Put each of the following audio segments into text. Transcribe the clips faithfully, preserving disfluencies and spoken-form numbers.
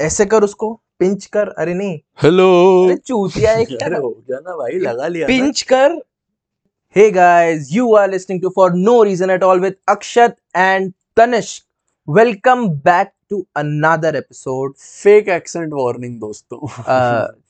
ऐसे कर उसको पिंच कर। अरे नहीं हेलो चूतिया एक हो गया ना भाई, लगा लिया पिंच कर। Hey guys, you are listening to for no reason at all with Akshat and Tanish. Welcome back to another episode. Fake accent warning दोस्तों।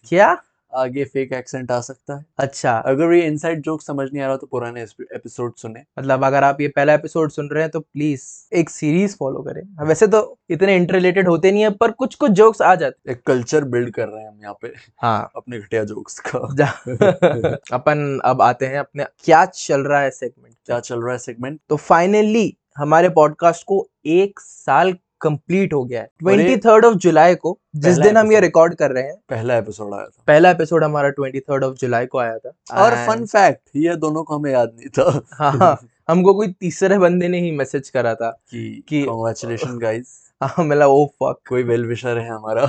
क्या आगे फेक एक्सेंट आ सकता है। अच्छा, अगर ये इनसाइड जोक समझ नहीं आ रहा तो पुराने एपिसोड सुने। मतलब अगर आप ये पहला एपिसोड सुन रहे हैं तो प्लीज एक सीरीज फॉलो करें। वैसे तो इतने इंटरलेटेड होते नहीं है पर कुछ कुछ जोक्स आ जाते। एक कल्चर बिल्ड कर रहे हैं हम यहाँ पे। हाँ, अपने घटिया जोक्स का। अपन अब आते हैं अपने क्या चल रहा है सेगमेंट। क्या चल रहा है सेगमेंट तो फाइनली हमारे पॉडकास्ट को एक साल कंप्लीट हो गया है। ट्वेंटी थर्ड ऑफ जुलाई को, जिस दिन हम ये रिकॉर्ड कर रहे हैं, पहला एपिसोड आया था। पहला एपिसोड हमारा ट्वेंटी थर्ड ऑफ जुलाई को आया था। और फन फैक्ट, ये दोनों को हमें याद नहीं था। हाँ, हमको कोई तीसरे बंदे ने ही मैसेज करा था कि कांग्रेचुलेशन गाइस। हाँ, मतलब ओ फक, कोई वेल विशर है हमारा।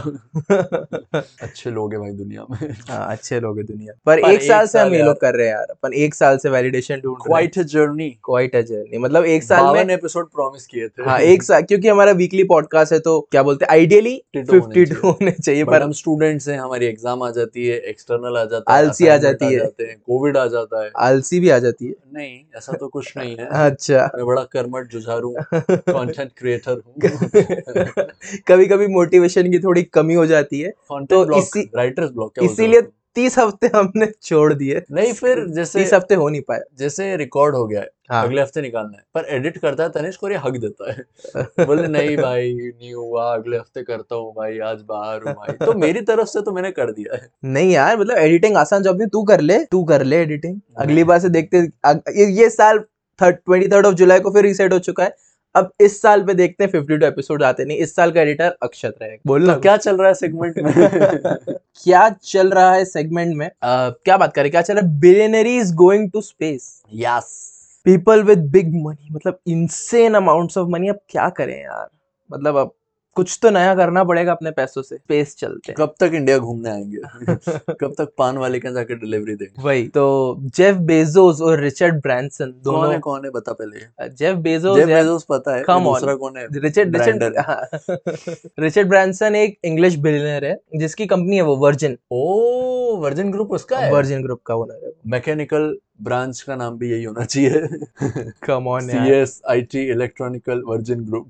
अच्छे लोग है भाई दुनिया में। हाँ, अच्छे लोग है दुनिया। पर, पर एक, एक साल से हम ये लोग कर रहे हैं यार। अपन एक साल से वैलिडेशन ढूंढ रहे हैं। Quite a journey, quite a journey. मतलब एक साल में एपिसोड प्रॉमिस किए थे। हाँ, एक साल, क्योंकि हमारा वीकली पॉडकास्ट है तो क्या बोलते हैं, आइडियली फिफ्टी टू होने चाहिए। पर हम स्टूडेंट्स हैं, हमारी एग्जाम आ जाती है, एक्सटर्नल आ जाता है, आलसी आ जाती है, कोविड आ जाता है। आलसी भी आ जाती है? नहीं, ऐसा तो कुछ नहीं है। अच्छा, मैं बड़ा कर्मठ जुझारू कंटेंट क्रिएटर हूँ। कभी कभी मोटिवेशन की थोड़ी कमी हो जाती है तो इसी राइटर्स ब्लॉक, इसीलिए तीस हफ्ते हमने छोड़ दिए। नहीं, फिर जैसे तीस हफ्ते हो नहीं पाए। जैसे रिकॉर्ड हो गया है, हाँ, अगले हफ्ते निकालना है, पर एडिट करता है तनिष्क और ये हक देता है। बोले नहीं भाई नहीं हुआ, अगले हफ्ते करता हूँ भाई, आज बाहर हूँ भाई। तो मेरी तरफ से तो मैंने कर दिया है। नहीं यार, मतलब एडिटिंग आसान जॉब नहीं। तू कर ले, तू कर ले एडिटिंग। अगली बार से देखते, ये साल ट्वेंटी थर्ड ऑफ जुलाई को फिर रीसेट हो चुका है। अब इस साल पे देखते हैं फिफ्टी टू एपिसोड आते नहीं। इस साल का एडिटर अक्षत रहेगा। बोलना तो क्या चल रहा है सेगमेंट में। क्या चल रहा है सेगमेंट में, uh, क्या बात करें, क्या चल रहा है। Billionaires going to space. Yes, people with big money, मतलब इनसेन अमाउंट्स ऑफ मनी। अब क्या करें यार, मतलब अब कुछ तो नया करना पड़ेगा अपने पैसों से। स्पेस चलते हैं। कब तक इंडिया घूमने आएंगे। कब तक पान वाले के जाके डिलीवरी देंगे। वही तो, जेफ बेजोस और रिचर्ड ब्रांसन दोनों। कौन है, कौन है बता पहले। जेफ बेजोस, जेफ बेजोस पता है। दूसरा कौन है? रिचर्ड रिचर्ड रिचर्ड ब्रांसन एक इंग्लिश बिलियनर है जिसकी कंपनी है वो वर्जिन। ओ, वर्जिन ग्रुप उसका है। वर्जिन ग्रुप का ओनर है। मैकेनिकल ब्रांच का नाम भी यही होना चाहिए। कम ऑन यार, CS IT electronical Virgin group.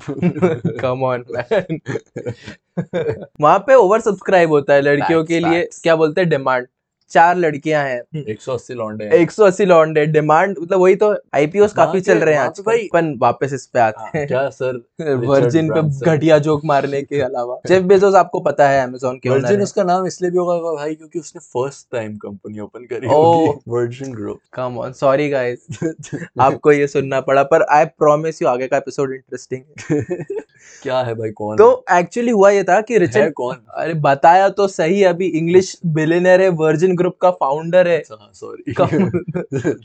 Come on man. वहां पे ओवर सब्सक्राइब होता है लड़कियों के लिए। क्या बोलते हैं, डिमांड। चार लड़कियां हैं, एक सौ अस्सी लौंडे हैं। एक सौ अस्सी लौंडे डिमांड, मतलब वही तो। आईपीओस काफी चल रहे हैं आज भाई। पर वापस इस पे आते हैं क्या सर, वर्जिन पे घटिया जोक मारने के अलावा। जेफ बेजोस आपको पता है अमेज़न के ओनर। वर्जिन उसका नाम इसलिए भी होगा भाई क्योंकि उसने फर्स्ट टाइम कंपनी ओपन करी होगी, Virgin group. Come on, sorry guys, आपको ये सुनना पड़ा, पर आई प्रॉमिस यू आगे का एपिसोड इंटरेस्टिंग। क्या है भाई, कौन तो एक्चुअली हुआ ये था कि रिचर्ड कौन, अरे बताया तो सही। अभी इंग्लिश बिलियनर है, वर्जिन ग्रुप का फाउंडर है। सॉरी,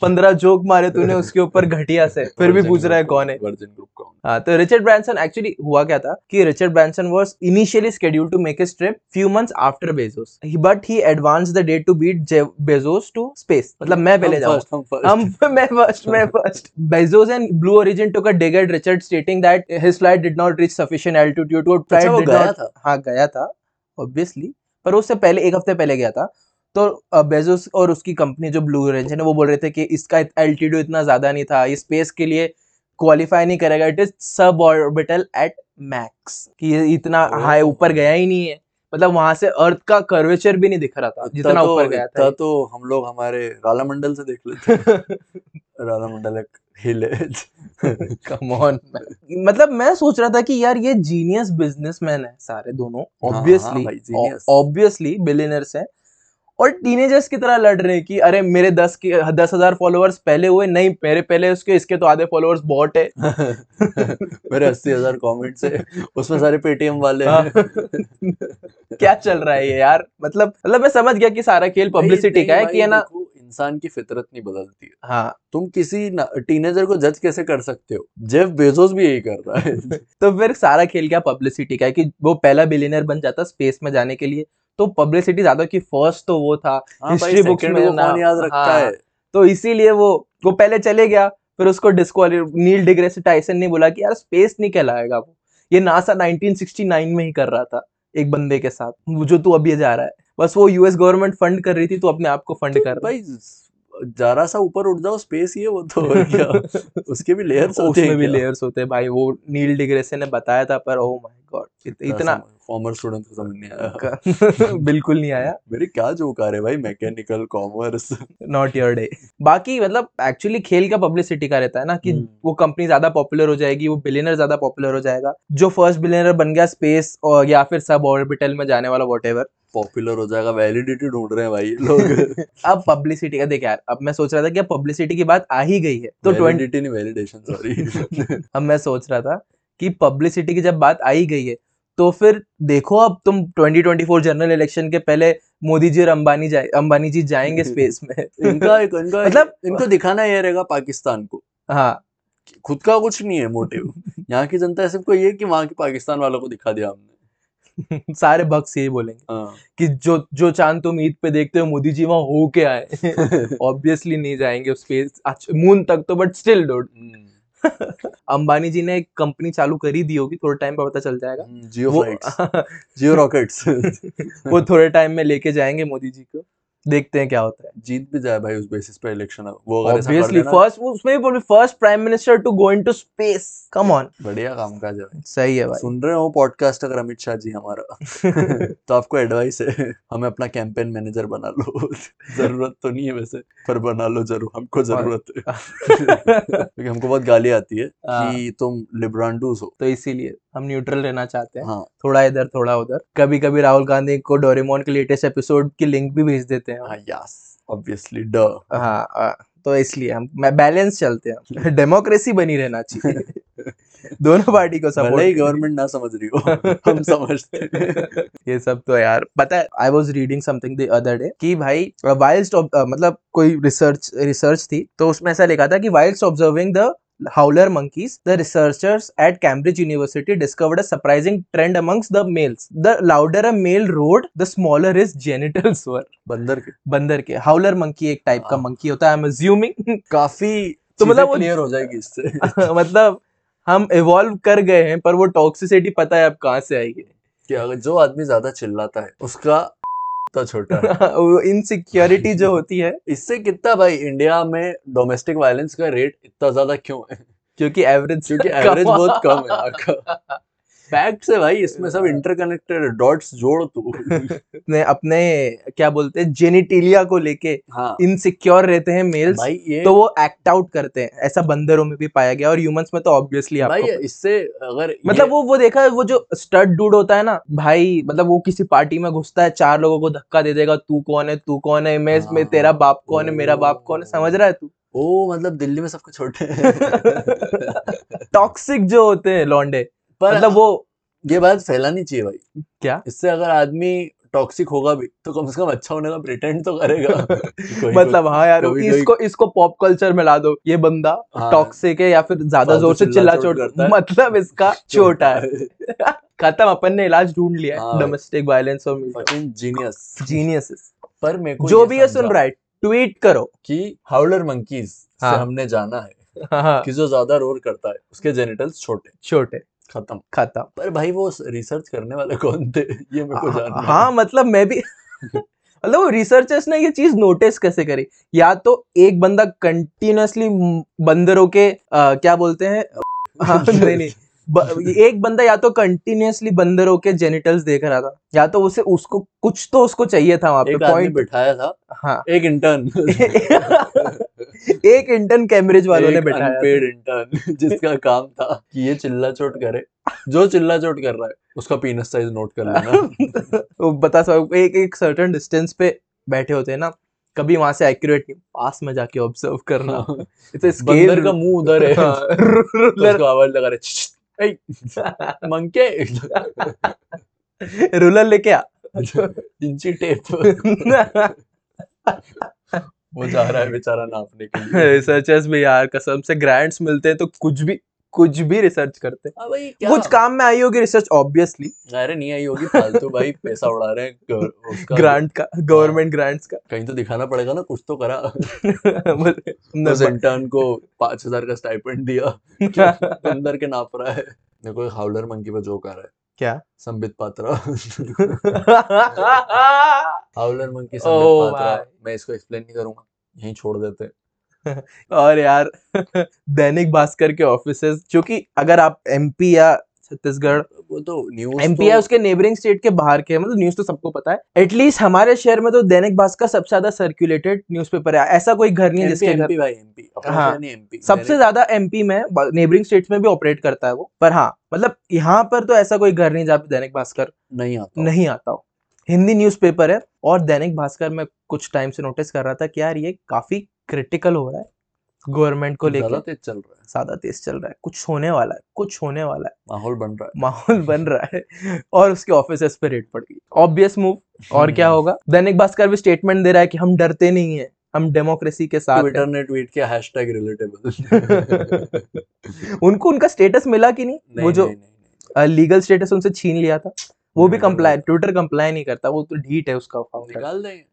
पंद्रह जोक मारे तूने उसके ऊपर घटिया से, फिर भी पूछ रहा है कौन है। वर्जिन ग्रुप कौन। हाँ, तो रिचर्ड ब्रांसन, एक्चुअली हुआ क्या था कि Richard Branson was initially scheduled to make his trip few months after Bezos, but he advanced the date to beat Jeff Bezos to space. मतलब मैं पहले जाऊंगा, हम मैं फर्स्ट मैं first Bezos and Blue Origin took a dig at Richard, stating that his flight did not reach sufficient altitude to try did not. हां, गया था ऑब्वियसली, पर उससे पहले एक हफ्ते पहले गया था। तो बेजोस और उसकी कंपनी जो ब्लू ओरिजिन है, वो बोल रहे थे कि इसका एल्टीट्यूड इतना ज्यादा नहीं था, ये स्पेस के लिए क्वालिफाई नहीं करेगा, it is sub orbital at max, कि इतना हाई ऊपर गया ही नहीं है। मतलब वहां से अर्थ का कर्वेचर भी नहीं दिख रहा था जितना ऊपर तो गया था। तो हम लोग हमारे राला मंडल से देख लेते। राला मंडल एक हिल है। Come on. मतलब मैं सोच रहा था कि यार ये जीनियस बिजनेसमैन है सारे दोनों, ऑब्वियसली ऑब्वियसली बिलियनर्स हैं, और टीनेजर्स की तरह लड़ रहे हैं कि अरे मेरे दस की दस हजार फॉलोअर्स पहले हुए, नहीं मेरे पहले उसके, इसके तो आधे फॉलोअर्स बॉट है। मेरे अस्सी हजार कॉमेंट्स है, उसमें सारे पेटीएम वाले हैं। क्या चल रहा है ये यार, मतलब मतलब मैं समझ गया कि सारा खेल पब्लिसिटी का है कि है ना। इंसान की फितरत नहीं बदलती है। हाँ, तुम किसी टीनेजर को जज कैसे कर सकते हो। जेफ बेजोस भी यही कर रहा है। तो फिर सारा खेल क्या पब्लिसिटी का है कि वो पहला बिलियनर बन जाता स्पेस में जाने के लिए, तो पब्लिसिटी ज्यादा की फर्स्ट तो वो था। हाँ, हिस्ट्री बुक्स में नाम याद रखता है, तो इसीलिए वो वो पहले चले गया। फिर उसको डिस्क्वालीफाई, नील डिग्रेस टाइसन ने बोला कि यार स्पेस नहीं कहलाएगा वो, ये नासा नाइनटीन सिक्सटी नाइन में ही कर रहा था। एक बंदे के साथ जो तू अभी जा रहा है, बस वो यूएस गवर्नमेंट फंड कर रही थी, तू अपने आप को फंड कर भाई, जरा सा ऊपर उठ जाओ स्पेस ही है वो तो क्या उसके भी लेयर्स होते हैं, उसमें भी लेयर्स होते हैं भाई। वो नील डिग्रेसे ने बताया था, पर ओह माय गॉड इतना फॉर्मर स्टूडेंट को समझ नहीं आया बिल्कुल नहीं आया। मेरे क्या जोक आ रहे भाई, mechanical commerce not your day. बाकी मतलब एक्चुअली खेल का पब्लिसिटी का रहता है ना कि वो कंपनी ज्यादा पॉपुलर हो जाएगी, वो बिलियनर ज्यादा पॉपुलर हो जाएगा, जो फर्स्ट बिलियनर बन गया स्पेस और या फिर सब ऑर्बिटल में जाने वाला व्हाटएवर पॉपुलर हो जाएगा। वैलिडिटी ढूंढ रहे हैं भाई लोग अब पब्लिसिटी का देख यार, अब मैं सोच रहा था कि पब्लिसिटी की बात आ ही गई है तो वैलिडिटी नहीं वैलिडेशन सॉरी अब मैं सोच रहा था कि पब्लिसिटी की जब बात आ ही गई है तो फिर देखो अब तुम twenty twenty four general election के पहले मोदी जी और अंबानी जाए अंबानी जी जाएंगे स्पेस में इनका इनका मतलब इनको दिखाना यह रहेगा पाकिस्तान को, हाँ खुद का कुछ नहीं है मोटिव यहाँ की जनता सिर्फ को ये कि वहाँ के पाकिस्तान वालों को दिखा दिया हमने सारे भक्त यही बोलेंगे कि जो जो चांद तुम ईद पे देखते हो मोदी जी वहां हो के आए ऑब्वियसली नहीं जाएंगे उस स्पेस मून तक तो, but still don't. Ambani ji ने एक कंपनी चालू करी दी होगी, थोड़े टाइम पर पता चल जाएगा, जियो जियो रॉकेट्स वो थोड़े टाइम में लेके जाएंगे मोदी जी को, देखते हैं क्या होता है। जीत भी जाए भाई उस बेसिस पे इलेक्शन, वो ऑब्वियसली फर्स्ट उसमें first prime minister to go into space, come on बढ़िया काम काज है सही है भाई। सुन रहे हो पॉडकास्ट अगर अमित शाह जी हमारा तो आपको एडवाइस है, हमें अपना कैंपेन मैनेजर बना लो जरूरत तो नहीं है वैसे, पर बना लो जरूर, हमको जरूरत है क्योंकि हमको बहुत गाली आती है कि तुम लिब्रांडूस हो, तो इसीलिए हम न्यूट्रल रहना चाहते हैं, हाँ। थोड़ा इधर थोड़ा उधर, कभी कभी राहुल गांधी को डोरेमोन के लेटेस्ट एपिसोड की लिंक भी भेज देते हैं, हाँ यस ऑब्वियसली ड हाँ, हाँ तो इसलिए हम बैलेंस चलते हैं, डेमोक्रेसी बनी रहना चाहिए दोनों पार्टी को सपोर्ट, भले ही गवर्नमेंट ना समझ रही हो हम समझते हैं ये सब तो यार पता है। I was reading something the other day कि भाई वाइल्ड मतलब कोई रिसर्च रिसर्च थी तो उसमें ऐसा लिखा था कि wild observing the howler monkeys, the researchers at Cambridge University discovered a surprising trend amongst the males. The louder a male roared, the smaller his genitals were. बंदर के बंदर के howler monkey एक टाइप का monkey होता है, I'm assuming काफी तो मतलब वो क्लियर हो जाएगी इससे मतलब हम evolve कर गए हैं, पर वो टॉक्सिसिटी पता है अब कहाँ से आएगी कि अगर जो आदमी ज्यादा चिल्लाता है उसका तो छोटा है। इनसिक्योरिटी जो होती है इससे कितना भाई इंडिया में डोमेस्टिक वायलेंस का रेट इतना ज्यादा क्यों है, क्योंकि एवरेज क्योंकि एवरेज बहुत कम है आपका फैक्ट्स है भाई, इसमें सब इंटरकनेक्टेड डॉट्स जोड़ तू ने अपने क्या बोलते हैं जेनिटिलिया को लेके हाँ। इनसिक्योर रहते हैं मेल्स ये... तो वो एक्ट आउट करते हैं, ऐसा बंदरों में भी पाया गया और ह्यूमंस में तो ऑब्वियसली आपको इससे अगर मतलब ये... वो वो देखा वो जो स्टड डूड होता है ना भाई, मतलब वो किसी पार्टी में घुसता है, चार लोगों को धक्का दे देगा, तू कौन है तू कौन है मैं इसमें तेरा बाप कौन है मेरा बाप कौन है, समझ रहा है तू ओ मतलब दिल्ली में सबको छोटे टॉक्सिक जो होते हैं लौंडे, पर मतलब वो ये बात फैलानी चाहिए भाई क्या, इससे अगर आदमी टॉक्सिक होगा भी तो कम से कम अच्छा होने का प्रिटेंड तो करेगा मतलब हाँ यार कोई, इसको कोई... इसको पॉप कल्चर में ला दो, ये बंदा हाँ, टॉक्सिक है या फिर ज्यादा जोर से चिल्ला चोट करता है, मतलब इसका छोटा है खत्म, अपन ने इलाज ढूंढ लिया है डोमेस्टिक वायलेंस और जीनियस जीनियस पर मेरे को जो भी ये सुन रहा है ट्वीट करो कि हाउलर मंकीज से हमने जाना है कि जो ज्यादा रोर करता है उसके जेनिटल्स छोटे छोटे खत्म खत्म। पर भाई वो रिसर्च करने वाले कौन थे ये मेरे को जानना है। हाँ मतलब मैं भी मतलब वो रिसर्चर्स ने ये चीज नोटिस कैसे करी, या तो एक बंदा कंटिन्यूअसली बंदरों के आ, क्या बोलते हैं हाँ, नहीं नहीं ब, एक बंदा या तो कंटिन्यूअसली बंदरों के जेनिटल्स देख रहा था, या तो उसे उसको कुछ तो उसको चाहिए था वहां पे पॉइंट बिठाया था हाँ एक इंटर्न एक इंटर्न कैम्ब्रिज वालों ने बैठाया पेड इंटर्न जिसका काम था कि ये चिल्ला चोट करे, जो चिल्ला चोट कर रहा है उसका पीनस साइज नोट कर लेना वो बता सब एक एक सर्टेन डिस्टेंस पे बैठे होते हैं ना, कभी वहां से एक्यूरेट नहीं, पास में जाके ऑब्जर्व करना बंदर का मुंह उधर है उसको आवाज लगा रहे मंके रूलर लेके आ इंची टेप वो जा रहा है बेचारा नापने के लिए रिसर्चर्स भी यार कसम से ग्रांट्स मिलते हैं तो कुछ भी कुछ भी रिसर्च करते हैं, कुछ काम में आई होगी रिसर्च ऑब्वियसली, अरे नहीं आई होगी फालतू भाई पैसा उड़ा रहे हैं ग्रांट का, गवर्नमेंट ग्रांट्स का, कहीं तो दिखाना पड़ेगा ना कुछ तो करा उस इंटर्न को पांच हजार का स्टाइपेंड दिया अंदर के नाप रहा है। देखो हाउलर मंकी पर जोक आ रहा है क्या Sambit Patra howler monkey Sambit oh Patra मैं इसको एक्सप्लेन नहीं करूंगा, यहीं छोड़ देते हैं। और यार दैनिक भास्कर के ऑफिसेज, क्योंकि अगर आप एमपी या छत्तीसगढ़, वो तो न्यूज़ एमपी या उसके नेबरिंग स्टेट के बाहर के, मतलब न्यूज़ तो सबको पता है, एटलीस्ट हमारे शहर में तो दैनिक भास्कर सबसे ज्यादा सर्कुलेटेड न्यूज़पेपर है। ऐसा कोई घर नहीं है जिसके एमपी भाई एमपी हाँ, एमपी सबसे ज्यादा एमपी में, नेबरिंग स्टेट्स में भी ऑपरेट करता है वो, पर हाँ मतलब यहाँ पर तो ऐसा कोई घर नहीं जहाँ पे दैनिक भास्कर नहीं आता नहीं आता हो। हिंदी न्यूज़पेपर है, और दैनिक भास्कर में कुछ टाइम से नोटिस कर रहा था कि यार ये काफी क्रिटिकल हो रहा है गवर्नमेंट को लेकर, तेज चल रहा है, सादा तेज चल रहा है, कुछ होने वाला है, कुछ होने वाला है, माहौल बन रहा है, माहौल बन रहा है। और उसके ऑफिसर्स पे रेड पड़ गई, ऑब्वियस मूव, और क्या होगा। दैनिक भास्कर भी स्टेटमेंट दे रहा है कि हम डरते नहीं है, हम डेमोक्रेसी के साथ। ट्विटर ने ट्वीट किया हैशटैग रिलेटेबल। उनको उनका स्टेटस मिला कि नहीं, नहीं वो जो नहीं, नहीं, नहीं। लीगल स्टेटस उनसे छीन लिया था, वो भी कंप्लाई, ट्विटर कंप्लाई नहीं करता, वो तो ढीठ है, उसका निकाल देंगे,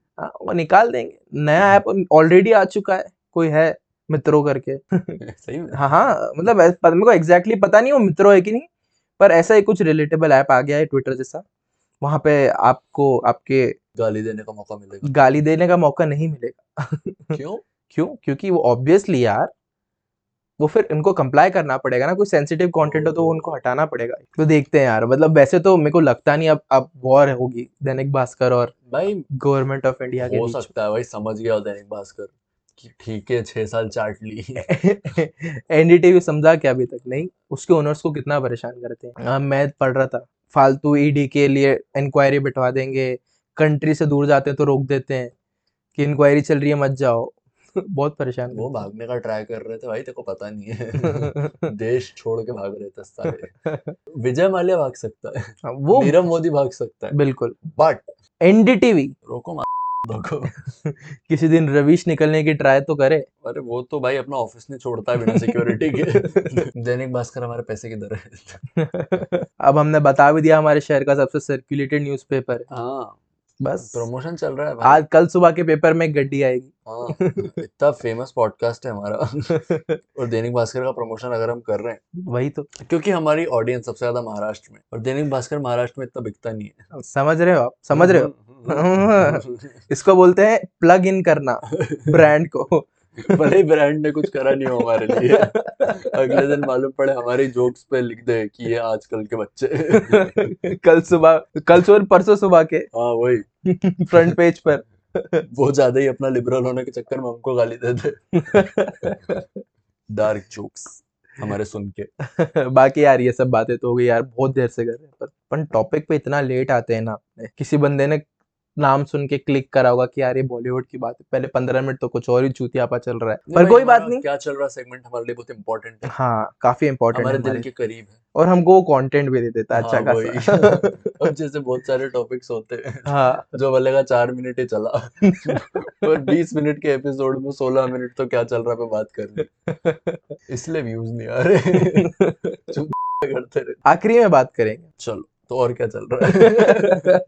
वो निकाल देंगे। नया ऐप ऑलरेडी आ चुका है, कोई है मित्रों करके। सही में? हाँ हाँ, मतलब मेरे को एग्जैक्टली पता नहीं वो मित्रों है कि नहीं, पर ऐसा ही कुछ रिलेटेबल ऐप आ गया है ट्विटर जैसा। वहाँ पे आपको आपके गाली देने का मौका मिलेगा, गाली देने का मौका नहीं मिलेगा। क्यों क्यों क्योंकि वो ऑब्वियसली यार वो फिर उनको कंप्लाई करना पड़ेगा ना, कोई सेंसिटिव कंटेंट हो तो उनको हटाना पड़ेगा। तो देखते हैं यार, मतलब वैसे तो मेरे को लगता नहीं अब अब वॉर होगी दैनिक भास्कर और भाई गवर्नमेंट ऑफ इंडिया के बीच। हो सकता है भाई, समझ गया दैनिक भास्कर ठीक है, छह साल चाट ली। एनडीटीवी समझा क्या अभी तक नहीं, उसके ओनर्स को कितना परेशान करते हैं। आ, मैं पढ़ रहा था, फालतू ईडी के लिए इंक्वायरी बिठवा देंगे, कंट्री से दूर जाते हैं तो रोक देते हैं कि इंक्वायरी चल रही है मत जाओ। बहुत परेशान, वो भागने का ट्राई कर रहे थे भाई, तेरे को पता नहीं है। देश छोड़ के भाग रहे थे सारे। विजय माल्या भाग सकता है, वो नीरव मोदी भाग सकता है, बिल्कुल, बट एनडीटीवी रोको। किसी दिन रवीश निकलने की ट्राई तो करे। अरे वो तो भाई अपना ऑफिस नहीं छोड़ता है बिना सिक्योरिटी के। दैनिक भास्कर हमारे पैसे की दर है। अब हमने बता भी दिया हमारे शहर का सबसे सर्कुलेटेड न्यूज़पेपर है। हाँ, बस प्रमोशन चल रहा है भाई। आज कल सुबह के पेपर में गड्डी आएगी। हाँ, इतना फेमस पॉडकास्ट है हमारा। और दैनिक भास्कर का प्रमोशन अगर हम कर रहे हैं, वही तो, क्योंकि हमारी ऑडियंस सबसे ज्यादा महाराष्ट्र में, और दैनिक भास्कर महाराष्ट्र में इतना बिकता नहीं है। समझ रहे हो आप, समझ रहे हो। इसको बोलते हैं प्लग इन करना ब्रांड को। भले ब्रांड ने कुछ करा नहीं हो हमारे लिए, अगले दिन मालूम पड़े हमारे जोक्स पे लिख दे कि ये आजकल के बच्चे। कल सुबह कल सुबह परसों सुबह के, हाँ वही, फ्रंट पेज पर। वो ज्यादा ही अपना लिबरल होने के चक्कर में हमको गाली देते। डार्क जोक्स हमारे सुन के। बाकी यार ये सब बातें तो हो गई यार, बहुत देर से कर रहे हैं, पर अपन टॉपिक पे इतना लेट आते हैं ना। किसी बंदे ने नाम सुन के क्लिक करा होगा कि यार ये बॉलीवुड की बात है, पहले पंद्रह मिनट तो कुछ और ही चूतियापा चल रहा है, पर कोई बात नहीं। क्या चल रहा सेगमेंट हमारे लिए बहुत इम्पोर्टेंट है। हाँ, काफी इम्पोर्टेंट, हमारे दिल के करीब है, और हमको कंटेंट भी दे देता है अच्छा खासा। अब जैसे बहुत सारे टॉपिक्स होते हैं, हाँ, जो बोलेगा चार मिनट ही चला, और बीस मिनट के एपिसोड में सोलह मिनट तो क्या चल रहा पे बात करनी, इसलिए व्यूज नहीं आ रहे। आखिरी में बात करेंगे, चलो तो और क्या चल रहा है।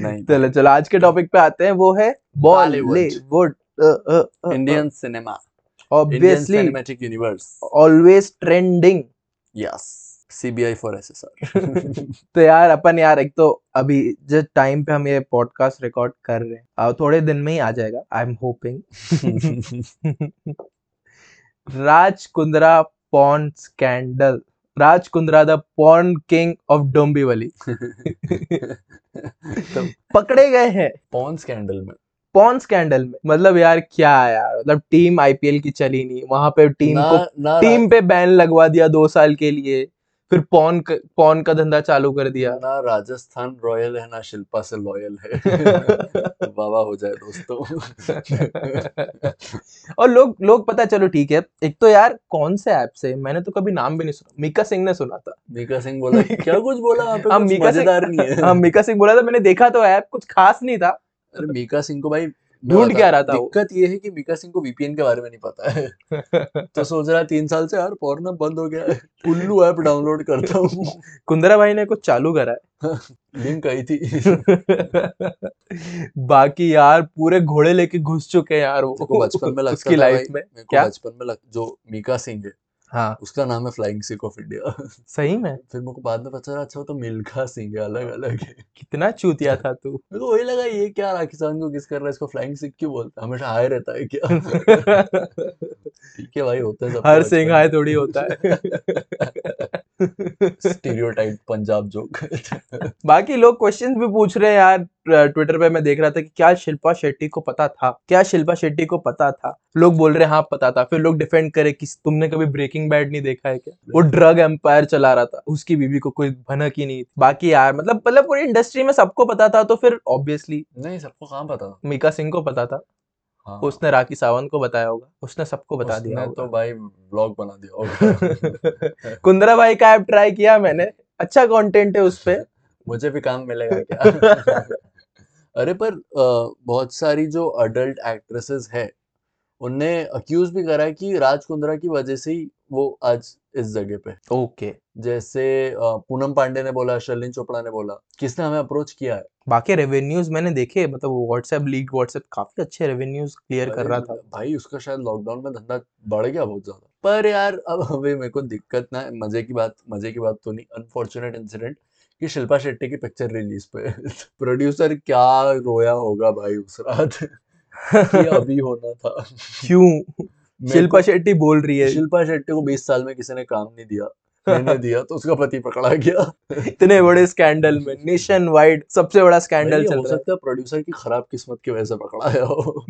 नहीं चलो चलो, आज के टॉपिक पे आते हैं, वो है Bollywood, Indian cinema, obviously cinematic universe, always trending, yes, CBI for SSR. तो यार अपन यार एक तो अभी जिस टाइम पे हम ये पॉडकास्ट रिकॉर्ड कर रहे हैं, थोड़े दिन में ही आ जाएगा, I am hoping. Raj Kundra porn scandal, Raj Kundra the porn king of Dombivli पकड़े गए हैं पॉर्न स्कैंडल में। पॉर्न स्कैंडल में मतलब यार क्या यार, मतलब टीम आईपीएल की चली नहीं, वहां पे टीम ना, को ना, टीम पे बैन लगवा दिया दो साल के लिए, फिर पॉन पॉन का धंधा चालू कर दिया ना। राजस्थान रॉयल है ना शिल्पा से लॉयल है। बाबा हो जाए दोस्तों। और लोग लोग पता है, चलो ठीक है, एक तो यार कौन से ऐप से, मैंने तो कभी नाम भी नहीं सुना। मीका सिंह ने सुना था, मीका सिंह बोला क्या कुछ बोला वहाँ पे, कुछ मजेदार नहीं है। हाँ, मीका सिंह बोला था, मैंने देखा तो ऐप कुछ खास नहीं था। अरे मीका सिंह को भाई ढूंढ क्या रहा था। दिक्कत ये है कि मीका सिंह को वीपीएन के बारे में नहीं पता है। तो सोच रहा है तीन साल से यार पोर्न बंद हो गया है, उल्लू ऐप डाउनलोड करता हूँ। कुंद्रा भाई ने कुछ चालू करा है। लिंक आई थी। बाकी यार पूरे घोड़े लेके घुस चुके हैं यार वो, बचपन में लगता था, उसकी लाइफ में, क्या बचपन में लग, जो मीका सिंह है हाँ, उसका नाम है फ्लाइंग सिख ऑफ इंडिया। सही में? फिर मेरे को बाद में पता चला अच्छा वो तो मिल्खा सिंह है, अलग अलग है। कितना चूतिया था तू। मेरे को वही लगा ये क्या पाकिस्तान को किस कर रहा है, इसको फ्लाइंग सिख क्यों बोलता है, हमेशा हाई रहता है क्या? ठीक है भाई, होता है सब, हर सिंह हाई थोड़ी होता है। Stereotype Punjab joke. बाकी लोग क्वेश्चंस भी पूछ रहे हैं यार, ट्विटर पे मैं देख रहा था कि क्या शिल्पा शेट्टी को पता था, क्या शिल्पा शेट्टी को पता था। लोग बोल रहे हैं हाँ पता था, फिर लोग डिफेंड करे कि तुमने कभी ब्रेकिंग बैड नहीं देखा है क्या, वो ड्रग एम्पायर चला रहा था, उसकी बीवी को कोई भनक ही नहीं थी। बाकी यार मतलब मतलब पूरी इंडस्ट्री में सबको पता था, तो फिर ऑब्वियसली नहीं सबको कहाँ पता था। मीका सिंह को पता था, उसने राखी सावंत को बताया होगा, उसने सबको बता दिया तो भाई ब्लॉग बना दिया। कुंद्रा भाई का ऐप ट्राई किया मैंने, अच्छा कंटेंट है उस पे, मुझे भी काम मिलेगा क्या? अरे पर बहुत सारी जो अडल्ट एक्ट्रेसेस है उनने अक्यूज भी करा है कि राज कुंद्रा की वजह से ही वो आज इस जगह पे। Okay okay. जैसे पूनम पांडे ने बोला, शर्लिन चोपड़ा ने बोला, किसने हमें अप्रोच किया है। बाकी रेवेन्यूज मैंने देखे, मतलब व्हाट्सएप लीग व्हाट्सएप काफी अच्छे रेवेन्यूज क्लियर कर रहा था भाई, उसका शायद लॉकडाउन में धंधा बढ़ गया बहुत ज्यादा। पर यार अब हमें मेरे को दिक्कत ना है, मजे की बात मजे की बात तो नहीं, अनफॉर्चुनेट इंसिडेंट कि शिल्पा शेट्टी की पिक्चर रिलीज पे प्रोड्यूसर क्या रोया होगा भाई उस रात। अभी होना था क्यों? शिल्पा शेट्टी बोल रही है, शिल्पा शेट्टी को बीस साल में किसी ने काम नहीं दिया, मैंने दिया तो उसका पति पकड़ा गया। इतने बड़े स्कैंडल में, नेशन वाइड सबसे बड़ा स्कैंडल चल रहा है। हो सकता है प्रोड्यूसर की खराब किस्मत की वजह से पकड़ाया हो।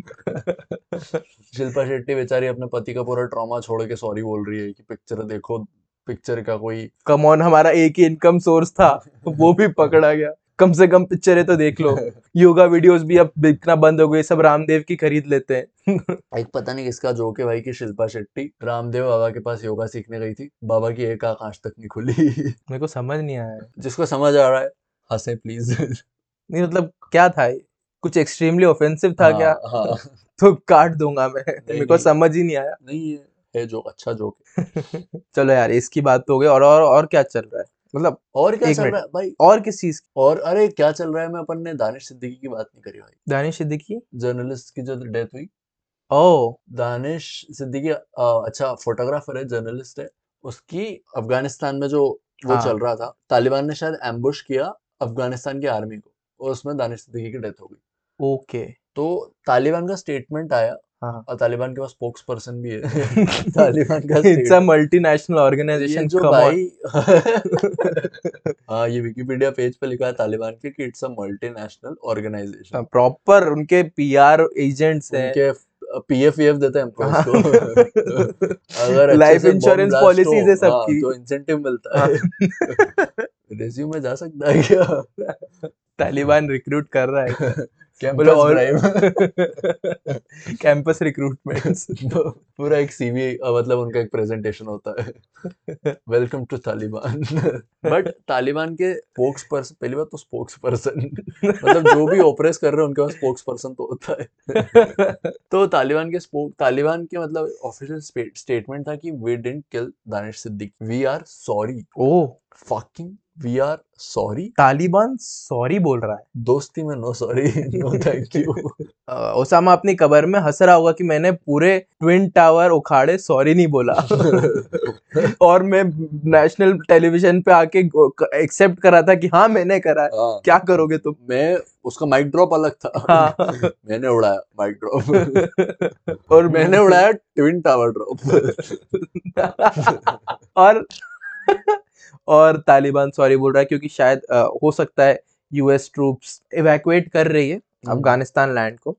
शिल्पा शेट्टी बेचारी अपने पति का पूरा ट्रॉमा छोड़ के सॉरी बोल रही है कि पिक्चर देखो, पिक्चर का कोई कम ऑन हमारा एक ही इनकम सोर्स था, वो भी पकड़ा गया, कम से कम पिक्चर है तो देख लो। योगा वीडियोस भी अब बिकना बंद हो गए, सब रामदेव की खरीद लेते हैं। एक पता नहीं किसका जोक है भाई कि शिल्पा शेट्टी रामदेव बाबा के पास योगा सीखने गई थी, बाबा की एक आंख आज तक नहीं खुली। मेरे को समझ नहीं आया, जिसको समझ आ रहा है हंसे प्लीज। नहीं मतलब क्या था, कुछ एक्सट्रीमली ऑफेंसिव था? हाँ, क्या हाँ। तो काट दूंगा मैं, मेरे को समझ ही नहीं आया। नहीं है जोक, अच्छा जोक। चलो यार इसकी बात तो हो गई, और और क्या चल रहा है मतलब, और क्या चल रहा है भाई, और किस चीज और अरे क्या चल रहा है, मैं अपन ने दानिश सिद्दीकी की बात नहीं करी भाई। दानिश सिद्दीकी जर्नलिस्ट की जो डेथ हुई। ओह दानिश सिद्दीकी अच्छा फोटोग्राफर है, जर्नलिस्ट है, उसकी अफगानिस्तान में जो वो हाँ। चल रहा था, तालिबान ने शायद एम्बुश किया अफगानिस्तान की आर्मी को और उसमें दानिश सिद्दीकी की डेथ हो गई। ओके तो तालिबान का स्टेटमेंट आया हाँ। और तालिबान के पास स्पोक्स पर्सन भी है। तालिबान का इट्स अ मल्टीनेशनल ऑर्गेनाइजेशन जो भाई हाँ ये विकिपीडिया पेज पे लिखा है तालिबान के कि it's a multinational organization, proper उनके पीआर एजेंट्स हैं, उनके पीएफएफ देते हैं हमको, अगर लाइफ इंश्योरेंस पॉलिसीज है सबकी तो इंसेंटिव मिलता है। रेज्यूमे जा सकता है क्या? तालिबान रिक्रूट कर रहा है कैंपस रिक्रूटमेंट्स। पूरा एक सीवी मतलब उनका एक प्रेजेंटेशन होता है, welcome to Taliban. But Taliban के स्पोक्स पर्सन, पहली बात तो स्पोक्स पर्सन मतलब जो भी ऑपरेस कर रहे हैं उनके पास स्पोक्स पर्सन तो होता है। तो तालिबान के स्पोक तालिबान के मतलब ऑफिशियल स्टेटमेंट था कि we didn't kill Danish Siddiqui, we are sorry. Oh fucking we are sorry, Taliban sorry बोल रहा है, दोस्ती में no sorry no thank you. Osama अपनी कबर में हंस रहा होगा कि मैंने पूरे ट्विन टावर उखाड़े, सॉरी नहीं बोला। और मैं नेशनल टेलीविजन पे आके एक्सेप्ट करा था कि हाँ मैंने करा है, क्या करोगे तुम? मैं उसका माइक ड्रॉप अलग था हाँ। मैंने उड़ाया माइक ड्रॉप और मैंने उड़ाया ट्विन टावर ड्रॉप। और और तालिबान सॉरी बोल रहा है क्योंकि शायद आ, हो सकता है यूएस ट्रूप्स इवैक्यूएट कर रही है अफगानिस्तान लैंड को,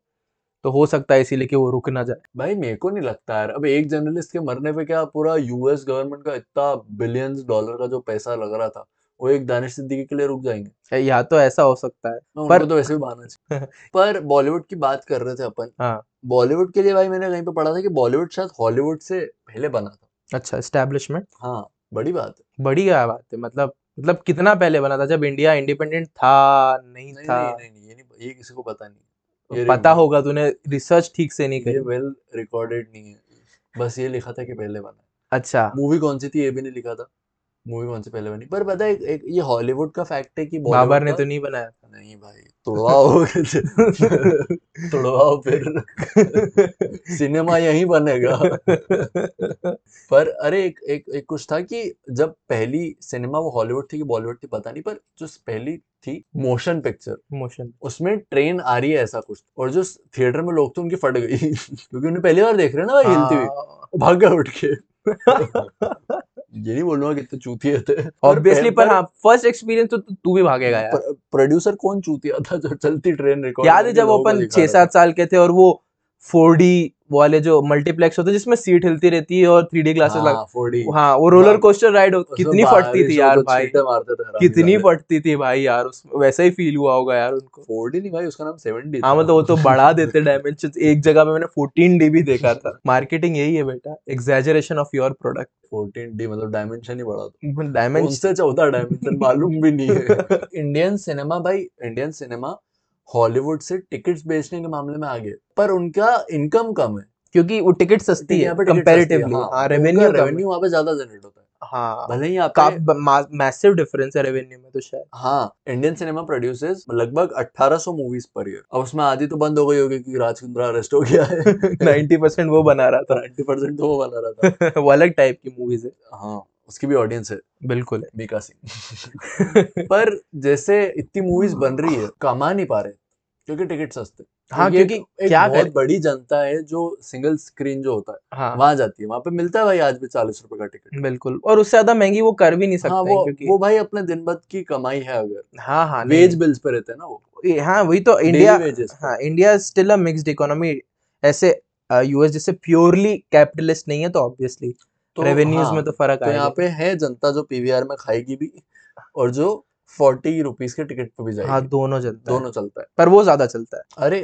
तो हो सकता है इसीलिए कि वो रुक ना जाए। भाई मेरे को नहीं लगता यार, अब एक जर्नलिस्ट के मरने पे क्या पूरा यूएस गवर्नमेंट का इतना बिलियंस डॉलर का जो पैसा लग रहा था वो एक दानिश सिद्दीकी के लिए रुक जाएंगे? यहाँ तो ऐसा हो सकता है, पर तो वैसे भी बहाना चाहिए। पर बॉलीवुड की बात कर रहे थे अपन हाँ। बॉलीवुड के लिए भाई मैंने कहीं पे पढ़ा था कि बॉलीवुड शायद हॉलीवुड से पहले बना था। अच्छा एस्टैब्लिशमेंट, हाँ बड़ी बात है, बड़ी बात है। मतलब मतलब कितना पहले बना था, जब इंडिया इंडिपेंडेंट था? नहीं, नहीं था नहीं, नहीं, नहीं, नहीं, ये किसी को पता नहीं, ये पता होगा, तूने रिसर्च ठीक से नहीं करी, ये वेल रिकॉर्डेड नहीं है, बस ये लिखा था कि पहले बना। अच्छा मूवी कौन सी थी ये भी नहीं लिखा था, मूवी कौन से पहले बनी, पर पता है एक, एक ये हॉलीवुड का फैक्ट है कि बाबर ने तो नहीं बनाया था। नहीं भाई, तोड़वाओ तोड़वाओ फिर सिनेमा यहीं बनेगा। पर अरे एक एक एक कुछ था कि जब पहली सिनेमा वो हॉलीवुड थी कि बॉलीवुड थी पता नहीं, पर जो पहली थी मोशन पिक्चर मोशन उसमें ट्रेन आ रही है ऐसा कुछ, और जो थिएटर में लोग थे उनकी फट गई क्योंकि उन्हें पहली बार देख रहे ना भाई हिलती हुई, भागा उठ के। ये नहीं बोलूंगा कितने चूतिया थे ऑब्वियसली, पर हाँ फर्स्ट एक्सपीरियंस तो तू भी भागेगा यार। प्र, प्रोड्यूसर कौन चूतिया था जो चलती ट्रेन रिकॉर्ड, याद है जब अपन छह सात साल के थे और वो फोर डी वाले जो मल्टीप्लेक्स होते हैं जिसमें सीट हिलती रहती है और थ्री डी ग्लासेस लगा फोर डी, हाँ वो रोलर कोस्टर राइड कितनी फटती थी यार भाई, कितनी फटती थी भाई यार उसमें, वैसा ही फील हुआ होगा यार उनको। फोर डी नहीं भाई, उसका नाम सेवन डी। हाँ मतलब वो तो बढ़ा देते डायमेंशन, एक जगह पे मैंने फोर्टीन डी भी देखा था। मार्केटिंग यही है बेटा, exaggeration of your product. Fourteen D मतलब डायमेंशन ही बढ़ा दो, डायमेंशन से चौदह डायमेंशन मालूम भी नहीं है। इंडियन सिनेमा भाई, इंडियन सिनेमा हॉलीवुड से टिकट्स बेचने के मामले में आगे, पर उनका इनकम कम है क्योंकि वो टिकट सस्ती है कंपैरेटिवली। हां रेवेन्यू रेवेन्यू वहां पे ज्यादा जनरेट होता है। हाँ भले ही आपका मैसिव डिफरेंस है रेवेन्यू में तो शायद। हाँ इंडियन सिनेमा प्रोड्यूसेस लगभग अठारह सौ मूवीज पर ईयर। अब उसमें आधी तो बंद हो गई होगी क्योंकि राज कुंद्रा अरेस्ट हो गया है। नब्बे परसेंट वो बना रहा था, नब्बे परसेंट वो बना रहा था। वो अलग टाइप की मूवीज है, हाँ उसकी भी ऑडियंस है बिल्कुल, मीका सिंह। पर जैसे इतनी मूवीज बन रही है, कमा नहीं पा रहे क्योंकि टिकट सस्ते। हाँ क्योंकि क्या बहुत कर... बड़ी जनता है जो सिंगल स्क्रीन जो होता है हाँ। वहां जाती है, वहां पे मिलता है भाई आज भी चालीस रुपए का टिकट बिल्कुल, और उससे ज्यादा महंगी वो कर भी नहीं सकते। हाँ, वो, क्योंकि... वो भाई अपने दिन भर की कमाई है अगर हाँ हाँ वेज बिल्स पे रहते हैं ना वो। हाँ वही तो, इंडिया हाँ India still a mixed economy, ऐसे यूएस जैसे प्योरली कैपिटलिस्ट नहीं है तो ऑब्वियसली रेवेन्यूज में तो फर्क है। यहाँ पे है जनता जो पीवीआर में खाएगी भी और जो फोर्टी रुपीज के टिकट पे भी जाएगी। हाँ दोनों चलता दोनों है। चलता है पर वो ज्यादा चलता है। अरे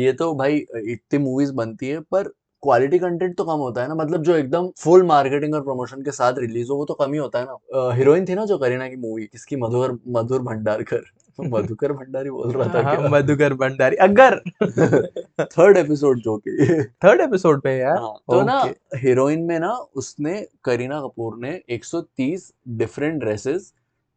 ये तो भाई इतनी मूवीज बनती है पर क्वालिटी कंटेंट तो कम होता है ना, मतलब जो एकदम फुल मार्केटिंग और प्रमोशन के साथ रिलीज हो वो तो कम ही होता है ना। हीरोइन थी ना जो करीना की मूवी, किसकी, मधुर मधुर भंडारकर मधुकर भंडारी बोल रहा था हाँ, क्या मधुकर भंडारी अगर थर्ड एपिसोड जो के थर्ड एपिसोड पे यार हाँ, तो ना हीरोइन में ना उसने करीना कपूर ने एक सौ तीस डिफरेंट ड्रेसेस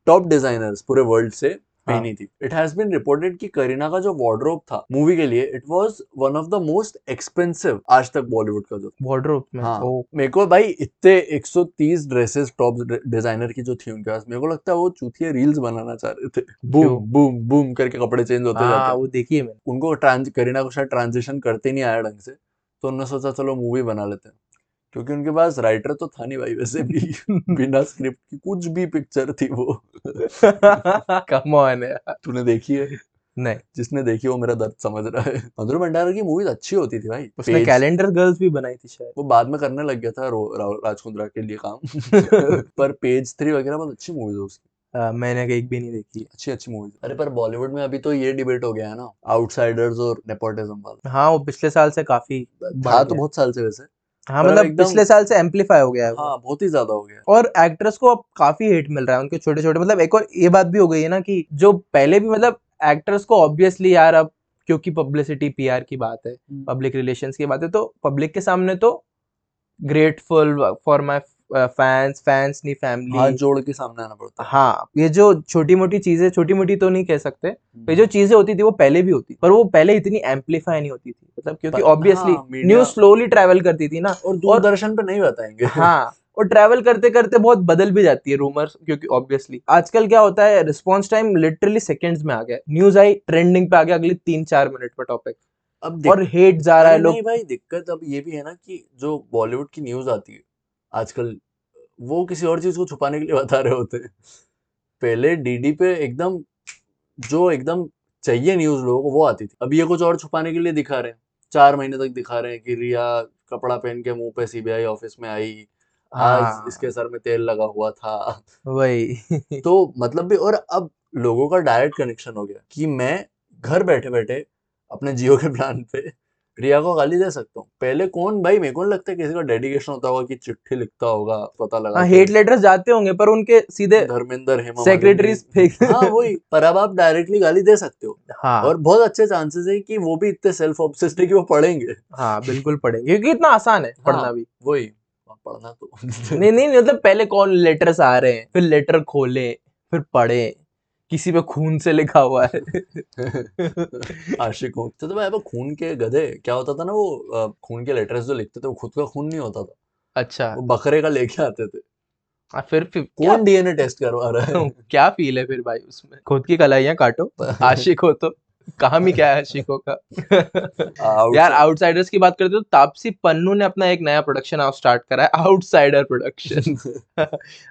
टॉप डिजाइनर्स पूरे वर्ल्ड से पहनी थी। इट हैज बीन रिपोर्टेड कि करीना का जो वार्डरोब था मूवी के लिए it was one of the most expensive आज तक बॉलीवुड का जो वार्डरोब में। हाँ oh. मेरे को भाई इतने एक सौ तीस ड्रेसेस टॉप डिजाइनर की जो थी उनके पास, मेरे को लगता है वो चूतिया रील्स बनाना चाह रहे थे, बूम बूम बूम करके कपड़े चेंज होते ah, जाते। वो देखिए मैंने उनको ट्रांज करीना को शायद ट्रांजिशन करते नहीं आया ढंग से, तो उन्होंने सोचा चलो मूवी बना लेते हैं, क्योंकि उनके पास राइटर तो था नहीं भाई वैसे भी बिना स्क्रिप्ट की कुछ भी पिक्चर थी वो। कम ऑन यार, तूने देखी है? नहीं, जिसने देखी वो मेरा दर्द समझ रहा है। मधुर भंडारकर की मूवीज अच्छी होती थी भाई, उसने कैलेंडर गर्ल्स भी बनाई थी शायद, वो बाद में करने लग गया था राज कुंद्रा के लिए काम। पर पेज थ्री वगैरह बहुत अच्छी मूवीज है उसकी। Uh, मैंने एक भी नहीं देखी अच्छी अच्छी मूवी। अरे पर बॉलीवुड में अभी तो ये डिबेट हो गया है ना आउटसाइडर्स और नेपोटिज्म वाला। हाँ वो पिछले साल से काफी, हाँ तो बहुत साल से वैसे हाँ मतलब पिछले साल से एम्पलीफाई हो गया है। हाँ बहुत ही ज्यादा हो गया है, और एक्ट्रेस को अब काफी हिट मिल रहा है उनके छोटे छोटे, मतलब एक और ये बात भी हो गई है ना कि जो पहले भी मतलब एक्ट्रेस को ऑब्वियसली यार अब क्योंकि पब्लिसिटी पीआर की बात है, पब्लिक रिलेशंस की बात है, तो पब्लिक के सामने तो grateful for my fans fans नहीं फैमिली, हाथ जोड़ के सामने आना पड़ता है। हाँ ये जो छोटी मोटी चीजें, छोटी मोटी तो नहीं कह सकते, ये जो चीजें होती थी वो पहले भी होती, पर वो पहले इतनी एम्पलीफाई नहीं होती थी, मतलब क्योंकि ऑब्वियसली न्यूज़ स्लोली ट्रैवल करती थी ना, और दूरदर्शन पे नहीं बताएंगे। हाँ और ट्रैवल करते करते बहुत बदल भी जाती है रूमर्स, क्योंकि ऑब्वियसली आजकल क्या होता है रिस्पॉन्स टाइम लिटरली सेकेंड्स में आ गया, न्यूज आई ट्रेंडिंग पे आ गया अगले तीन चार मिनट पर टॉपिक, अब और हेट जा रहा है लोग। भाई दिक्कत अब ये भी है ना कि जो बॉलीवुड की न्यूज आती है आजकल वो किसी और चीज को छुपाने के लिए बता रहे होते हैं। पहले डीडी पे एकदम जो एकदम चाहिए न्यूज लोगों को वो आती थी, अब ये कुछ और छुपाने के लिए दिखा रहे हैं, चार महीने तक दिखा रहे हैं कि रिया कपड़ा पहन के मुंह पे सीबीआई ऑफिस में आई, आज हाँ। इसके सर में तेल लगा हुआ था वही। तो मतलब भी, और अब लोगों का डायरेक्ट कनेक्शन हो गया कि मैं घर बैठे बैठे अपने जियो के प्लान पे रिया को गाली दे सकता हूँ। पहले कौन भाई, मेरे को लगता है किसी का डेडिकेशन होता होगा कि चिट्ठी लिखता होगा, पता लगा हेट लेटर्स जाते होंगे, पर उनके सीधे धर्मेंद्र हेमा सेक्रेटरीज फेंक। हाँ वही, पर अब आप डायरेक्टली गाली दे सकते हो। हाँ और बहुत अच्छे चांसेस है कि वो भी इतने सेल्फ ऑब्सेस्ड है कि वो पढ़ेंगे। हाँ बिल्कुल पढ़ेंगे क्योंकि इतना आसान है पढ़ना भी। वही पढ़ना तो नहीं नहीं मतलब पहले कॉल लेटर्स आ रहे हैं, फिर लेटर खोले, फिर पढ़े, किसी पे खून से लिखा हुआ है आशिक हो तो, तो भाई खून के गधे क्या होता था ना, वो खून के लेटर्स जो लिखते थे वो खुद का खून नहीं होता था। अच्छा, वो बकरे का लेके आते थे। आ, फिर फिर कौन डीएनए टेस्ट करवा रहा है? क्या फील है फिर भाई उसमें, खुद की कलाइयां काटो आशिक हो तो। कहां में क्या है आशिकों का यार। आउटसाइडर्स की बात करते हो तो तापसी पन्नू ने अपना एक नया प्रोडक्शन हाउस स्टार्ट करा है, आउटसाइडर प्रोडक्शन।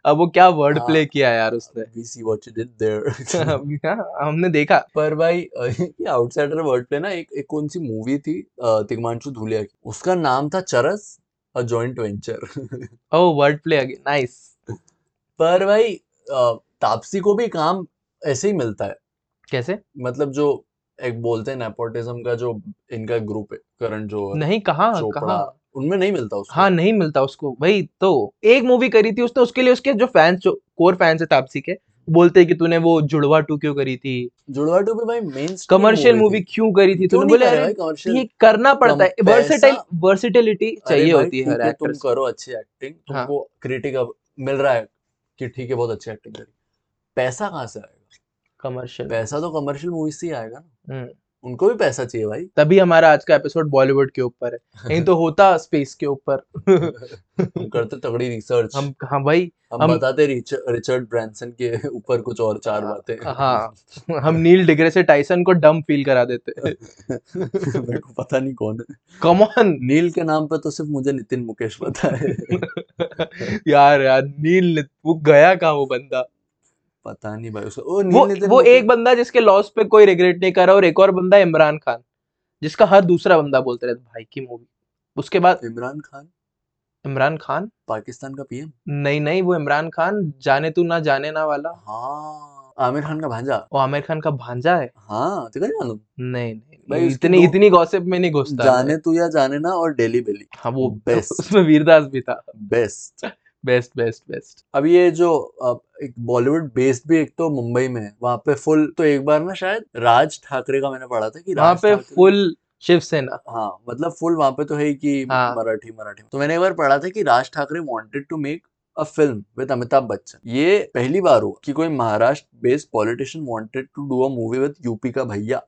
अब वो क्या वर्ड प्ले किया यार उसने, we see what you did there. हमने देखा पर भाई ये आउटसाइडर वर्ड प्ले ना, एक एक कौन सी मूवी थी तिग्मांशु धूलिया की, उसका नाम था Charas a joint venture. Oh word play again, nice. पर भाई तापसी को भी काम ऐसे ही मिलता है। कैसे? मतलब जो एक बोलते हैं नेपोटिज्म का, जो इनका ग्रुप है करंट जो नहीं कहा, कहा। उनमें नहीं मिलता उसको। हाँ नहीं मिलता उसको भाई। तो एक मूवी करी थी उसने, उसके लिए उसके जो फैंस, जो कोर फैंस है तापसी के, बोलते कि तूने वो जुड़वा टू क्यों करी थी, जुड़वा टू भी भाई मेन कमर्शियल मूवी क्यों करी थी तूने। बोले ये करना पड़ता है, वर्सेटाइल वर्सेटिलिटी चाहिए होती है। तुम करो अच्छी एक्टिंग, तुमको क्रिटिक मिल रहा है कि ठीक है बहुत अच्छी एक्टिंग करी, पैसा कहाँ से आएगा? कमर्शियल पैसा तो कमर्शियल मूवी से ही आएगा ना, उनको भी पैसा चाहिए भाई। तभी हमारा आज का एपिसोड बॉलीवुड के ऊपर है, नहीं तो होता स्पेस के ऊपर। हम करते तगड़ी रिसर्च हम। हाँ भाई, हम, हम बताते रिच, रिचर्ड ब्रांसन के ऊपर कुछ और चार बातें। हाँ हम नील डिग्रेसे टाइसन को डम फील करा देते। मेरे को पता नहीं कौन है। कम ऑन, नील के नाम पे तो सिर्फ मुझे नितिन मुकेश पता है। यार यार नील वो गया कहाँ, वो बंदा पता नहीं भाई उसका। ओ, वो, वो एक बंदा जिसके लॉस पे कोई रिग्रेट नहीं कर रहा, और एक और बंदा इमरान खान जिसका हर दूसरा बंदा बोलते रहता भाई की मूवी। उसके बाद इमरान खान, इमरान खान पाकिस्तान का पीएम? नहीं नहीं, वो इमरान खान जाने तू ना जाने ना वाला। हाँ आमिर खान का भांजा। वो आमिर खान का भांजा है? हाँ तो नहीं, नहीं भाई इतनी इतनी गॉसिप में नहीं घुसता। जाने तू या जाने ना और डेली बेली। हाँ वो बेस्ट, उसमें वीर दास भी था। Best best best best. अब ये जो एक बॉलीवुड बेस्ड भी एक तो मुंबई में है, वहाँ पे फुल तो एक बार ना शायद राज ठाकरे का मैंने पढ़ा था कि वहाँ पे फुल शिवसेना। हाँ मतलब फुल वहाँ पे तो है कि हाँ। मराठी मराठी तो मैंने एक बार पढ़ा था कि Raj Thackeray wanted to make a film with Amitabh Bachchan. ये पहली बार हो कि कोई Maharashtra based politician wanted to do a movie with UP का भैया।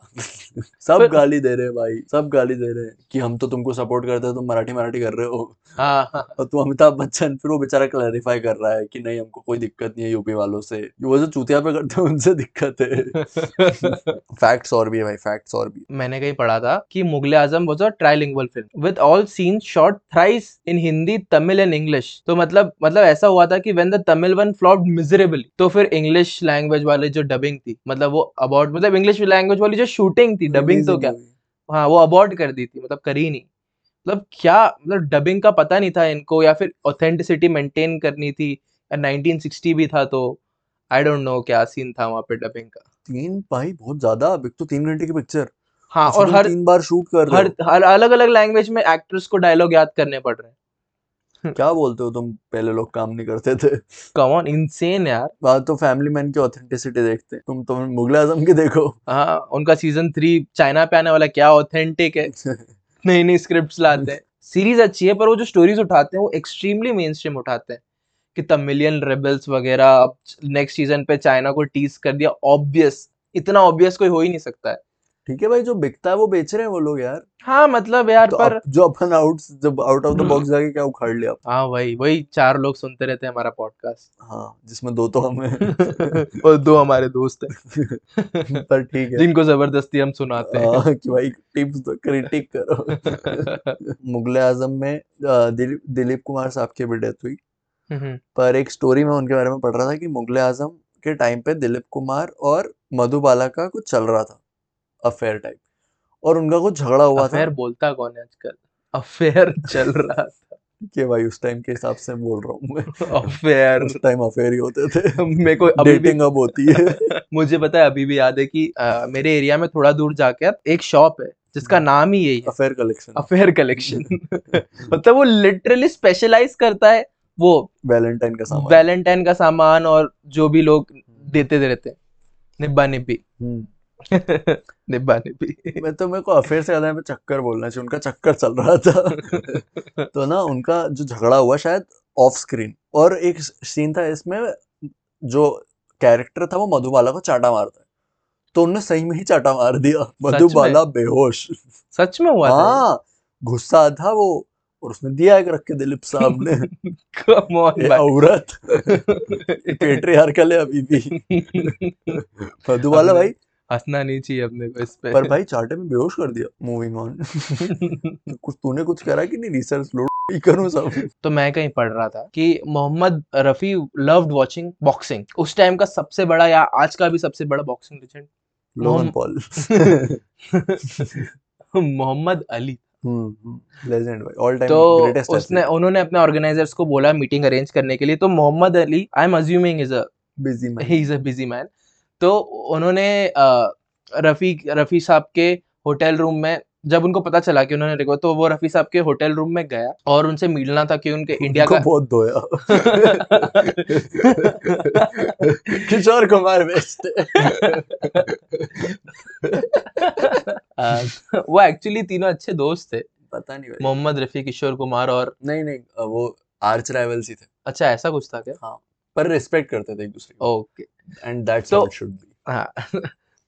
सब गाली दे रहे हैं भाई, सब गाली दे रहे हैं कि हम तो तुमको सपोर्ट करते हो, तुम मराठी मराठी कर रहे हो। हाँ, हाँ। और तुम अमिताभ बच्चन। फिर वो बेचारा क्लैरिफाई कर रहा है कि नहीं हमको कोई दिक्कत नहीं है यूपी वालों से, वो जो चूतिया पे करते हैं उनसे दिक्कत है। फैक्ट्स और भी है भाई, फैक्ट्स और भी। मैंने कहीं पढ़ा था कि Mughal e Azam was a trilingual film with all scenes shot thrice in Hindi, Tamil and English. तो मतलब मतलब ऐसा हुआ था कि when the Tamil one flopped miserably, तो फिर इंग्लिश लैंग्वेज वाली जो डबिंग थी, मतलब वो अबाउट मतलब इंग्लिश लैंग्वेज वाली जो शूटिंग थी, डबिंग तो क्या, हाँ वो अबॉर्ट कर दी थी, मतलब करी नहीं। मतलब क्या मतलब डबिंग का पता नहीं था इनको, या फिर ऑथेंटिसिटी मेंटेन करनी थी। नाइनटीन सिक्सटी भी था तो आई डोंट नो क्या सीन था वहाँ पे डबिंग का। तीन भाई बहुत ज्यादा, तो तीन घंटे की पिक्चर। हाँ और हर तीन बार शूट कर हर, हर अलग अलग लैंग्वेज में एक्ट्रेस को डायलॉग याद करने पड़ रहे हैं। क्या बोलते हो तुम, पहले लोग काम नहीं करते थे। कम ऑन, इनसेन यार। बात तो फैमिली मैन की ऑथेंटिसिटी देखते, तुम तुम मुगले आजम की देखो। हाँ उनका सीजन थ्री चाइना पे आने वाला, क्या ऑथेंटिक है। नई नई स्क्रिप्ट्स लाते हैं। सीरीज अच्छी है पर वो जो स्टोरीज उठाते हैं वो एक्सट्रीमली मेनस्ट्रीम उठाते हैं कि तमिलियन रेबल्स वगैरह। अब नेक्स्ट सीजन पे चाइना को टीज कर दिया, ऑब्वियस, इतना ऑब्वियस कोई हो ही नहीं सकता है। ठीक है भाई, जो बिकता है वो बेच रहे हैं वो लोग यार। हाँ मतलब यार तो पर जो अपन आउट जब आउट ऑफ द बॉक्स जाके क्या उखाड़ लिया। हाँ भाई वही चार लोग सुनते रहते हैं हमारा पॉडकास्ट। हाँ जिसमें दो तो हम हैं और दो हमारे दोस्त हैं। पर ठीक है जिनको जबरदस्ती हम सुनाते हैं। हाँ, कि भाई टिप्स तो क्रिटिक करो। मुगले आजम में दिलीप दिलीप कुमार साहब की भी डेथ हुई, पर एक स्टोरी में उनके बारे में पढ़ रहा था कि मुगले आजम के टाइम पे दिलीप कुमार और मधुबाला का कुछ चल रहा था अफेयर टाइप, और उनका कुछ झगड़ा हुआ था। बोलता कौन है आजकल, अफेयर चल रहा था। के भाई उस टाइम के हिसाब से बोल रहा हूँ मैं, अफेयर उस टाइम अफेयर ही होते थे। मेरे को अभी डेटिंग अब होती है। मुझे पता है, अभी भी याद है कि आ, मेरे एरिया में थोड़ा दूर जाके एक शॉप है जिसका नाम ही यही, अफेयर कलेक्शन। अफेयर कलेक्शन मतलब वो लिटरली स्पेशलाइज करता है वो वैलेंटाइन का सामान, वैलेंटाइन का सामान और जो भी लोग देते रहते हैं, निब्बा निब्बी। निब्बा निब्बी मैं तो मेरे को अफेयर से याद है, मैं चक्कर बोलना चाहिए, उनका चक्कर चल रहा था तो ना उनका जो झगड़ा हुआ शायद ऑफ स्क्रीन, और एक सीन था इसमें जो कैरेक्टर था वो मधुबाला को चाटा मारता है, तो उनने सही में ही चाटा मार दिया, मधुबाला बेहोश। सच में हुआ? हाँ, गुस्सा था वो, और उसने दिया एक रख के दिलीप साहब ने कम ऑन औरत पेट्रियार्क ले अभी भी मधुबाला भाई, हंसना नहीं चाहिए अपने को इस पे, पर भाई चाटे में बेहोश कर दिया। मूविंग ऑन कुछ तूने कुछ करा कि नहीं? रिसर्च लोड करूं सब। तो मैं कहीं पढ़ रहा था कि Mohammad Rafi loved watching boxing, उस टाइम का सबसे बड़ा या आज का भी सबसे बड़ा boxing legend Logan Paul Muhammad Ali legend भाई, ऑल टाइम ग्रेटेस्ट। उसने उन्होंने अपने ऑर्गेनाइजर्स को बोला मीटिंग अरेंज करने के लिए, तो Muhammad Ali I am assuming is a busy man, he is a busy man, तो उन्होंने रफ़ी रफ़ी साहब के होटल रूम में, जब उनको पता चला कि उन्होंने लिखा, तो वो रफ़ी साहब के होटल रूम में गया और उनसे मिलना था कि उनके इंडिया का बहुत धोया किशोर कुमार बेस्ट वो एक्चुअली तीनों अच्छे दोस्त थे, पता नहीं मोहम्मद रफ़ी, किशोर कुमार और नहीं नहीं वो आर्च राइवल्स ही थे। अच्छा ऐसा कुछ था क्या? हाँ, पर रिस्पेक्ट करते थे एक दूसरे को। Okay and that's how it should be. हाँ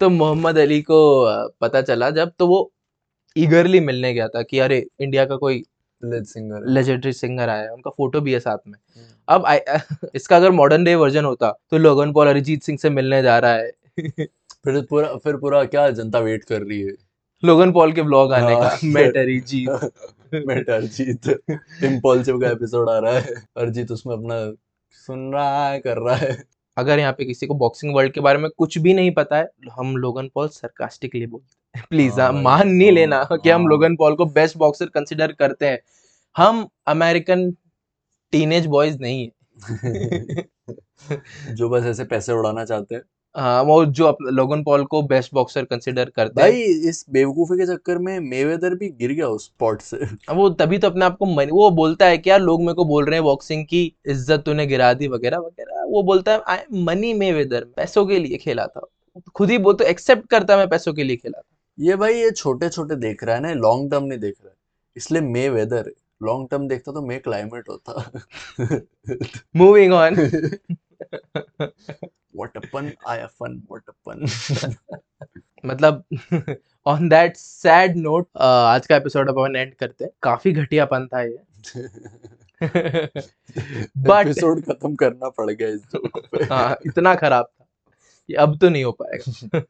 तो मोहम्मद अली को पता चला जब, तो वो ईगरली मिलने गया था कि अरे इंडिया का कोई सिंगर लेजेंडरी सिंगर आया, उनका फोटो भी है साथ में। अब आ, इसका अगर मॉडर्न डे वर्जन होता तो लोगन पॉल अरिजीत सिंह से मिलने जा रहा है फिर पूरा फिर पूरा क्या जनता वेट कर रही है लोगन पॉल के ब्लॉग आने का। Met Arijit met Arijit impulsive का एपिसोड आ रहा है, अरिजीत उसमें अपना सुन रहा है कर रहा है। अगर यहाँ पे किसी को बॉक्सिंग वर्ल्ड के बारे में कुछ भी नहीं पता है, हम लोगन पॉल सरकास्टिकली बोलते हैं, प्लीज आप मान नहीं लेना कि हम लोगन पॉल को बेस्ट बॉक्सर कंसिडर करते हैं, हम अमेरिकन टीनेज बॉयज नहीं है जो बस ऐसे पैसे उड़ाना चाहते हैं। हाँ, वो जो अपने लोगन पॉल को बेस्ट बॉक्सर कंसिडर करते हैं। भाई इस बेवकूफी के चक्कर में मेवेदर भी गिर गया उस स्पॉट से। अब वो तभी तो अपने आप को मन... वो बोलता है क्या, लोग मेरे को बोल रहे हैं बॉक्सिंग की इज्जत तूने गिरा दी वगैरह वगैरह, वो बोलता है आई एम मनी मेवेदर, पैसों के लिए खेला था, खुद ही वो तो एक्सेप्ट करता है मैं पैसों के लिए खेला था। ये भाई ये छोटे छोटे देख रहा है ना, लॉन्ग टर्म नहीं देख रहा है, इसलिए मेवेदर लॉन्ग टर्म देखता तो मे क्लाइमेट होता। Moving on What a pun, I have fun, what a pun. मतलब on that sad note, uh, आज का एपिसोड अपन एंड करते हैं। काफी घटियापन था ये बट एपिसोड खत्म करना पड़ गया इस जोक पे। हाँ, इतना खराब था ये, अब तो नहीं हो पाएगा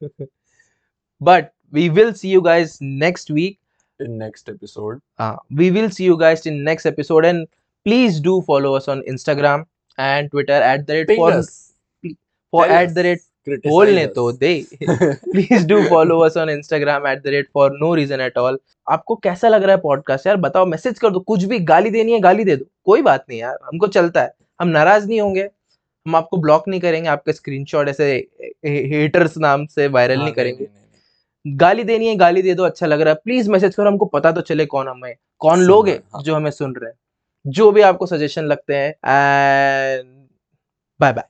but we will see you guys next week in next episode. हाँ, we will see you guys in next episode, and please do follow us on Instagram and Twitter at the rate for For at the rate बोलने तो दे please do follow us on Instagram at the rate for no reason at all. आपको कैसा लग रहा है podcast यार, बताओ, मैसेज कर दो, कुछ भी, गाली देनी है गाली दे दो, कोई बात नहीं यार, हमको चलता है, हम नाराज नहीं होंगे, हम आपको ब्लॉक नहीं करेंगे, आपका स्क्रीनशॉट ऐसे हेटर्स नाम से वायरल नहीं करेंगे। गाली देनी है गाली दे दो, अच्छा लग रहा है प्लीज मैसेज करो, हमको पता तो चले कौन हमें कौन लोग है जो हमें सुन रहे हैं, जो भी आपको सजेशन लगते हैं। And bye bye.